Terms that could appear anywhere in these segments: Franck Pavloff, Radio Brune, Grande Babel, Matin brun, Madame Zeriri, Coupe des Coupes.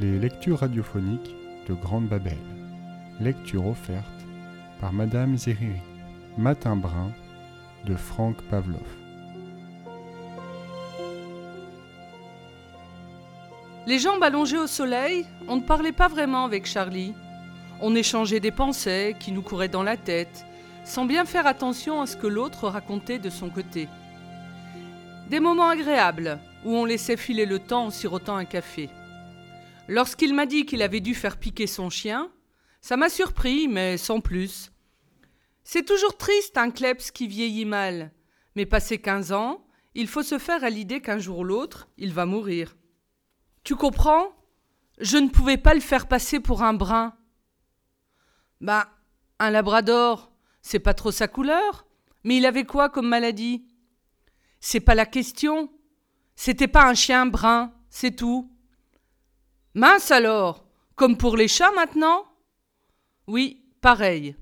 les lectures radiophoniques de Grande Babel. Lecture offerte par Madame Zeriri. Matin brun de Franck Pavloff. Les jambes allongées au soleil, on ne parlait pas vraiment avec Charlie. On échangeait des pensées qui nous couraient dans la tête, sans bien faire attention à ce que l'autre racontait de son côté. Des moments agréables, où on laissait filer le temps en sirotant un café. Lorsqu'il m'a dit qu'il avait dû faire piquer son chien, ça m'a surpris, mais sans plus. C'est toujours triste un kleps qui vieillit mal, mais passé 15 ans, il faut se faire à l'idée qu'un jour ou l'autre, il va mourir. Tu comprends ? Je ne pouvais pas le faire passer pour un brun. Bah, un labrador, c'est pas trop sa couleur, mais il avait quoi comme maladie ? C'est pas la question. C'était pas un chien brun, c'est tout. Mince alors, comme pour les chats maintenant ? Oui, pareil.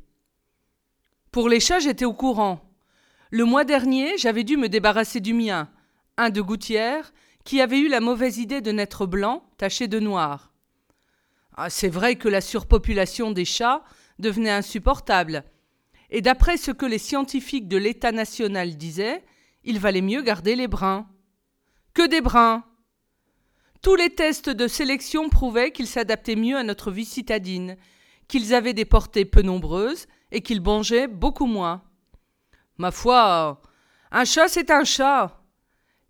Pour les chats, j'étais au courant. Le mois dernier, j'avais dû me débarrasser du mien, un de gouttière, qui avait eu la mauvaise idée de naître blanc, taché de noir. Ah, c'est vrai que la surpopulation des chats devenait insupportable. Et d'après ce que les scientifiques de l'État national disaient, il valait mieux garder les bruns. Que des bruns! Tous les tests de sélection prouvaient qu'ils s'adaptaient mieux à notre vie citadine, qu'ils avaient des portées peu nombreuses et qu'ils mangeaient beaucoup moins. Ma foi, un chat c'est un chat.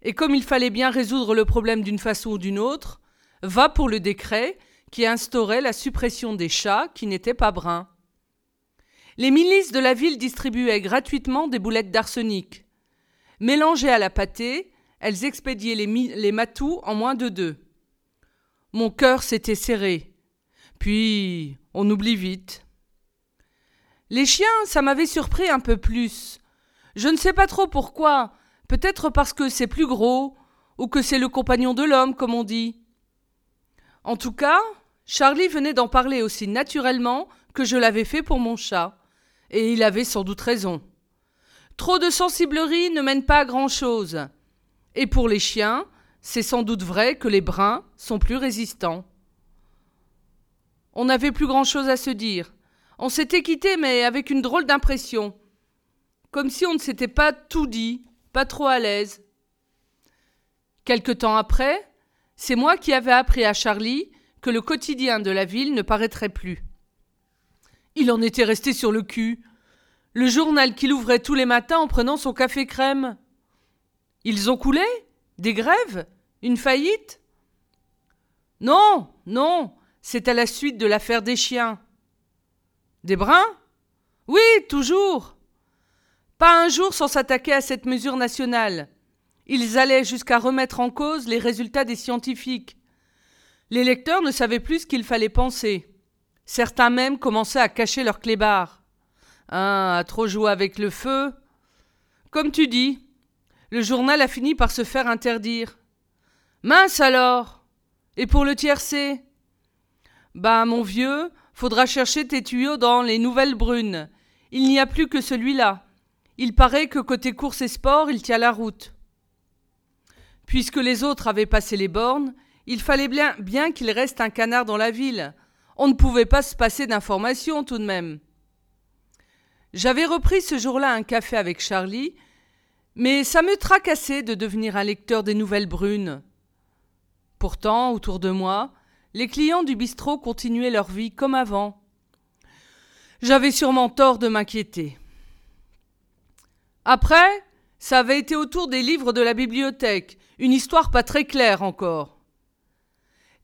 Et comme il fallait bien résoudre le problème d'une façon ou d'une autre, va pour le décret qui instaurait la suppression des chats qui n'étaient pas bruns. Les milices de la ville distribuaient gratuitement des boulettes d'arsenic. Mélangées à la pâtée, elles expédiaient les matous en moins de 2. Mon cœur s'était serré. Puis, on oublie vite. Les chiens, ça m'avait surpris un peu plus. Je ne sais pas trop pourquoi, peut-être parce que c'est plus gros, ou que c'est le compagnon de l'homme, comme on dit. En tout cas, Charlie venait d'en parler aussi naturellement que je l'avais fait pour mon chat, et il avait sans doute raison. Trop de sensiblerie ne mène pas à grand-chose. Et pour les chiens, c'est sans doute vrai que les bruns sont plus résistants. On n'avait plus grand-chose à se dire. On s'était quittés, mais avec une drôle d'impression. Comme si on ne s'était pas tout dit, pas trop à l'aise. Quelque temps après, c'est moi qui avais appris à Charlie que le quotidien de la ville ne paraîtrait plus. Il en était resté sur le cul. Le journal qu'il ouvrait tous les matins en prenant son café crème. Ils ont coulé ? Des grèves ? Une faillite ? Non, c'est à la suite de l'affaire des chiens. Des bruns ? Oui, toujours. Pas un jour sans s'attaquer à cette mesure nationale. Ils allaient jusqu'à remettre en cause les résultats des scientifiques. Les lecteurs ne savaient plus ce qu'il fallait penser. Certains même commençaient à cacher leurs clébards. Ah, trop jouer avec le feu. Comme tu dis, le journal a fini par se faire interdire. Mince alors. Et pour le tiercé ? Bah, mon vieux, faudra chercher tes tuyaux dans les nouvelles brunes. Il n'y a plus que celui-là. Il paraît que côté course et sport, il tient la route. Puisque les autres avaient passé les bornes, il fallait bien qu'il reste un canard dans la ville. On ne pouvait pas se passer d'informations tout de même. J'avais repris ce jour-là un café avec Charlie, mais ça me tracassait de devenir un lecteur des nouvelles brunes. Pourtant, autour de moi, les clients du bistrot continuaient leur vie comme avant. J'avais sûrement tort de m'inquiéter. Après, ça avait été au tour des livres de la bibliothèque, une histoire pas très claire encore.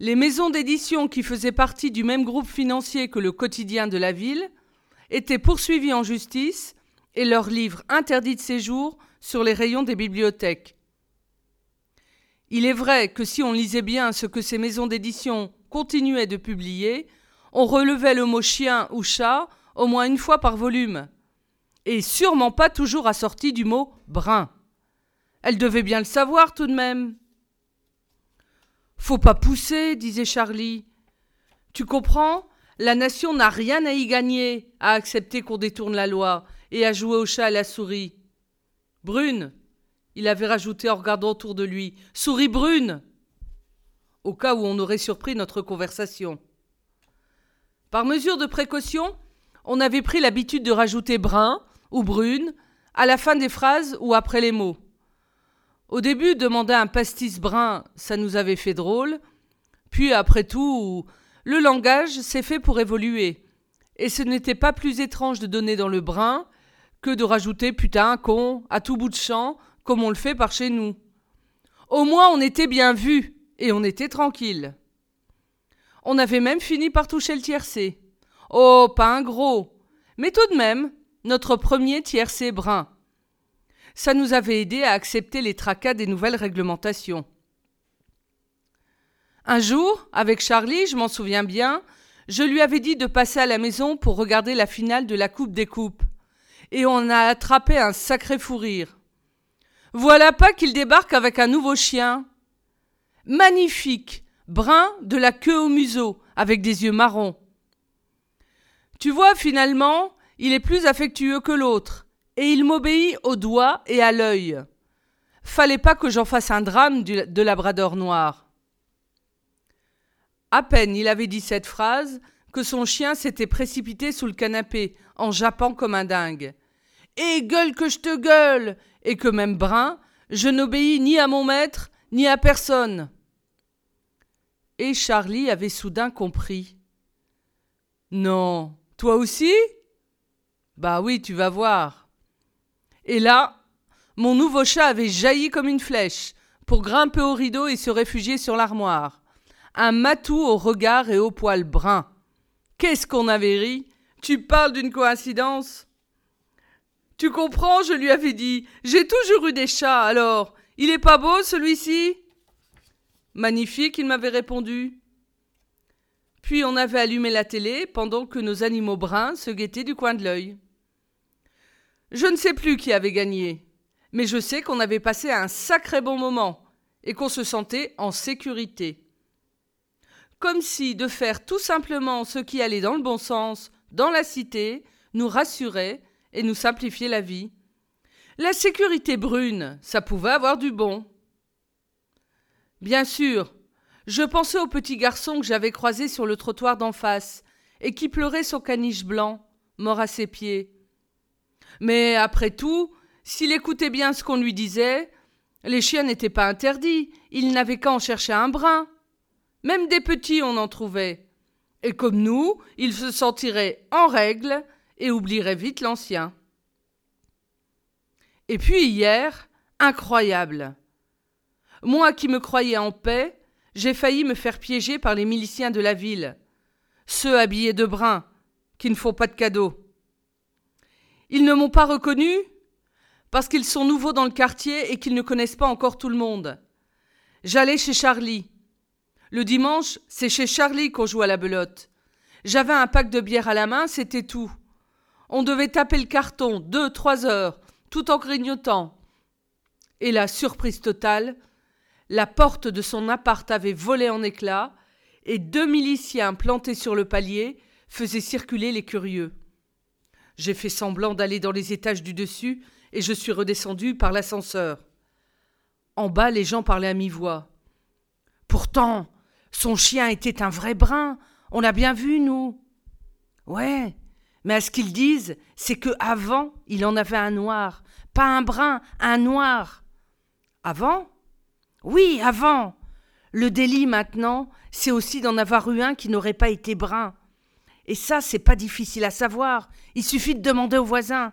Les maisons d'édition qui faisaient partie du même groupe financier que le quotidien de la ville étaient poursuivies en justice et leurs livres interdits de séjour sur les rayons des bibliothèques. Il est vrai que si on lisait bien ce que ces maisons d'édition continuaient de publier, on relevait le mot chien ou chat au moins une fois par volume, et sûrement pas toujours assorti du mot brun. Elle devait bien le savoir tout de même. « Faut pas pousser, » disait Charlie. « Tu comprends ? La nation n'a rien à y gagner, à accepter qu'on détourne la loi et à jouer au chat à la souris. »« Brune !» il avait rajouté en regardant autour de lui. « Souris brune !» au cas où on aurait surpris notre conversation. Par mesure de précaution, on avait pris l'habitude de rajouter « brun » ou « brune » à la fin des phrases ou après les mots. Au début, demander un pastis brun, ça nous avait fait drôle. Puis, après tout, le langage s'est fait pour évoluer. Et ce n'était pas plus étrange de donner dans le brun que de rajouter « putain, con » à tout bout de champ, comme on le fait par chez nous. Au moins, on était bien vus et on était tranquille. On avait même fini par toucher le tiercé. Oh, pas un gros, mais tout de même, notre premier tiercé brun. Ça nous avait aidé à accepter les tracas des nouvelles réglementations. Un jour, avec Charlie, je m'en souviens bien, je lui avais dit de passer à la maison pour regarder la finale de la Coupe des Coupes. Et on a attrapé un sacré fou rire. Voilà pas qu'il débarque avec un nouveau chien. Magnifique, brun de la queue au museau, avec des yeux marrons. Tu vois, finalement, il est plus affectueux que l'autre, et il m'obéit au doigt et à l'œil. Fallait pas que j'en fasse un drame de labrador noir. À peine il avait dit cette phrase que son chien s'était précipité sous le canapé, en jappant comme un dingue. « Et gueule que je te gueule !» Et que même brun, je n'obéis ni à mon maître, ni à personne. Et Charlie avait soudain compris. « Non, toi aussi ? » ?»« Bah oui, tu vas voir. » Et là, mon nouveau chat avait jailli comme une flèche, pour grimper au rideau et se réfugier sur l'armoire. Un matou au regard et aux poils bruns. Qu'est-ce qu'on avait ri ? Tu parles d'une coïncidence ? Tu comprends, je lui avais dit. J'ai toujours eu des chats, alors. Il est pas beau, celui-ci ? Magnifique, il m'avait répondu. Puis on avait allumé la télé pendant que nos animaux bruns se guettaient du coin de l'œil. Je ne sais plus qui avait gagné, mais je sais qu'on avait passé un sacré bon moment et qu'on se sentait en sécurité. Comme si de faire tout simplement ce qui allait dans le bon sens, dans la cité, nous rassurait et nous simplifier la vie. La sécurité brune, ça pouvait avoir du bon. Bien sûr, je pensais au petit garçon que j'avais croisé sur le trottoir d'en face et qui pleurait son caniche blanc, mort à ses pieds. Mais après tout, s'il écoutait bien ce qu'on lui disait, les chiens n'étaient pas interdits, il n'avait qu'à en chercher un brun. Même des petits, on en trouvait. Et comme nous, il se sentirait en règle et oublierait vite l'ancien. Et puis hier, incroyable. Moi qui me croyais en paix, j'ai failli me faire piéger par les miliciens de la ville, ceux habillés de brun, qui ne font pas de cadeaux. Ils ne m'ont pas reconnu parce qu'ils sont nouveaux dans le quartier et qu'ils ne connaissent pas encore tout le monde. J'allais chez Charlie. Le dimanche, c'est chez Charlie qu'on joue à la belote. J'avais un pack de bière à la main, c'était tout. On devait taper le carton 2-3 heures, tout en grignotant. Et la surprise totale, la porte de son appart avait volé en éclats et 2 miliciens plantés sur le palier faisaient circuler les curieux. J'ai fait semblant d'aller dans les étages du dessus et je suis redescendue par l'ascenseur. En bas, les gens parlaient à mi-voix. « Pourtant, son chien était un vrai brun, on l'a bien vu, nous. »« Ouais. » Mais à ce qu'ils disent, c'est que avant, il en avait un noir. Pas un brun, un noir. Avant ? Oui, avant. Le délit maintenant, c'est aussi d'en avoir eu un qui n'aurait pas été brun. Et ça, c'est pas difficile à savoir. Il suffit de demander aux voisins.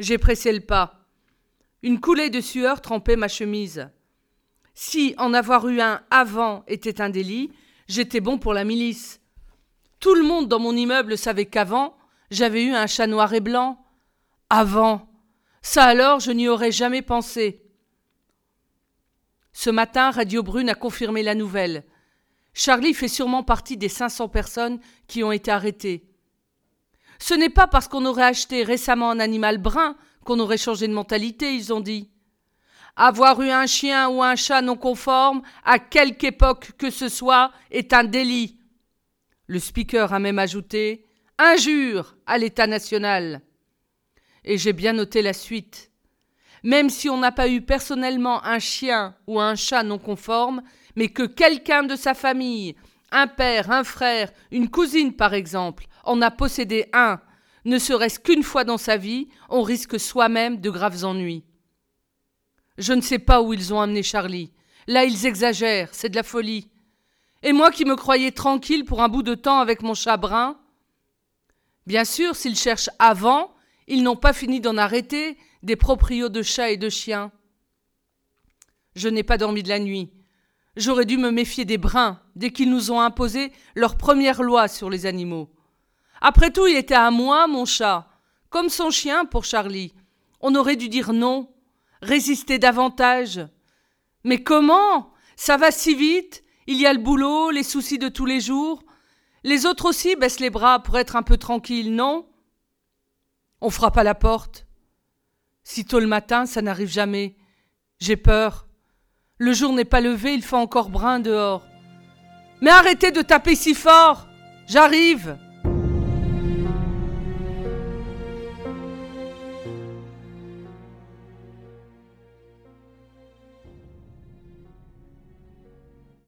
J'ai pressé le pas. Une coulée de sueur trempait ma chemise. Si en avoir eu un avant était un délit, j'étais bon pour la milice. Tout le monde dans mon immeuble savait qu'avant, j'avais eu un chat noir et blanc. Avant. Ça alors, je n'y aurais jamais pensé. Ce matin, Radio Brune a confirmé la nouvelle. Charlie fait sûrement partie des 500 personnes qui ont été arrêtées. Ce n'est pas parce qu'on aurait acheté récemment un animal brun qu'on aurait changé de mentalité, ils ont dit. Avoir eu un chien ou un chat non conforme, à quelque époque que ce soit, est un délit. Le speaker a même ajouté « Injure à l'État national ». Et j'ai bien noté la suite. Même si on n'a pas eu personnellement un chien ou un chat non conforme, mais que quelqu'un de sa famille, un père, un frère, une cousine par exemple, en a possédé un, ne serait-ce qu'une fois dans sa vie, on risque soi-même de graves ennuis. Je ne sais pas où ils ont amené Charlie. Là, ils exagèrent, c'est de la folie. Et moi qui me croyais tranquille pour un bout de temps avec mon chat brun. Bien sûr, s'ils cherchent avant, ils n'ont pas fini d'en arrêter des proprios de chats et de chiens. Je n'ai pas dormi de la nuit. J'aurais dû me méfier des bruns dès qu'ils nous ont imposé leur première loi sur les animaux. Après tout, il était à moi, mon chat, comme son chien pour Charlie. On aurait dû dire non, résister davantage. Mais comment ? Ça va si vite, il y a le boulot, les soucis de tous les jours. Les autres aussi baissent les bras pour être un peu tranquilles, non ? On frappe à la porte. Si tôt le matin, ça n'arrive jamais. J'ai peur. Le jour n'est pas levé, il fait encore brun dehors. Mais arrêtez de taper si fort ! J'arrive !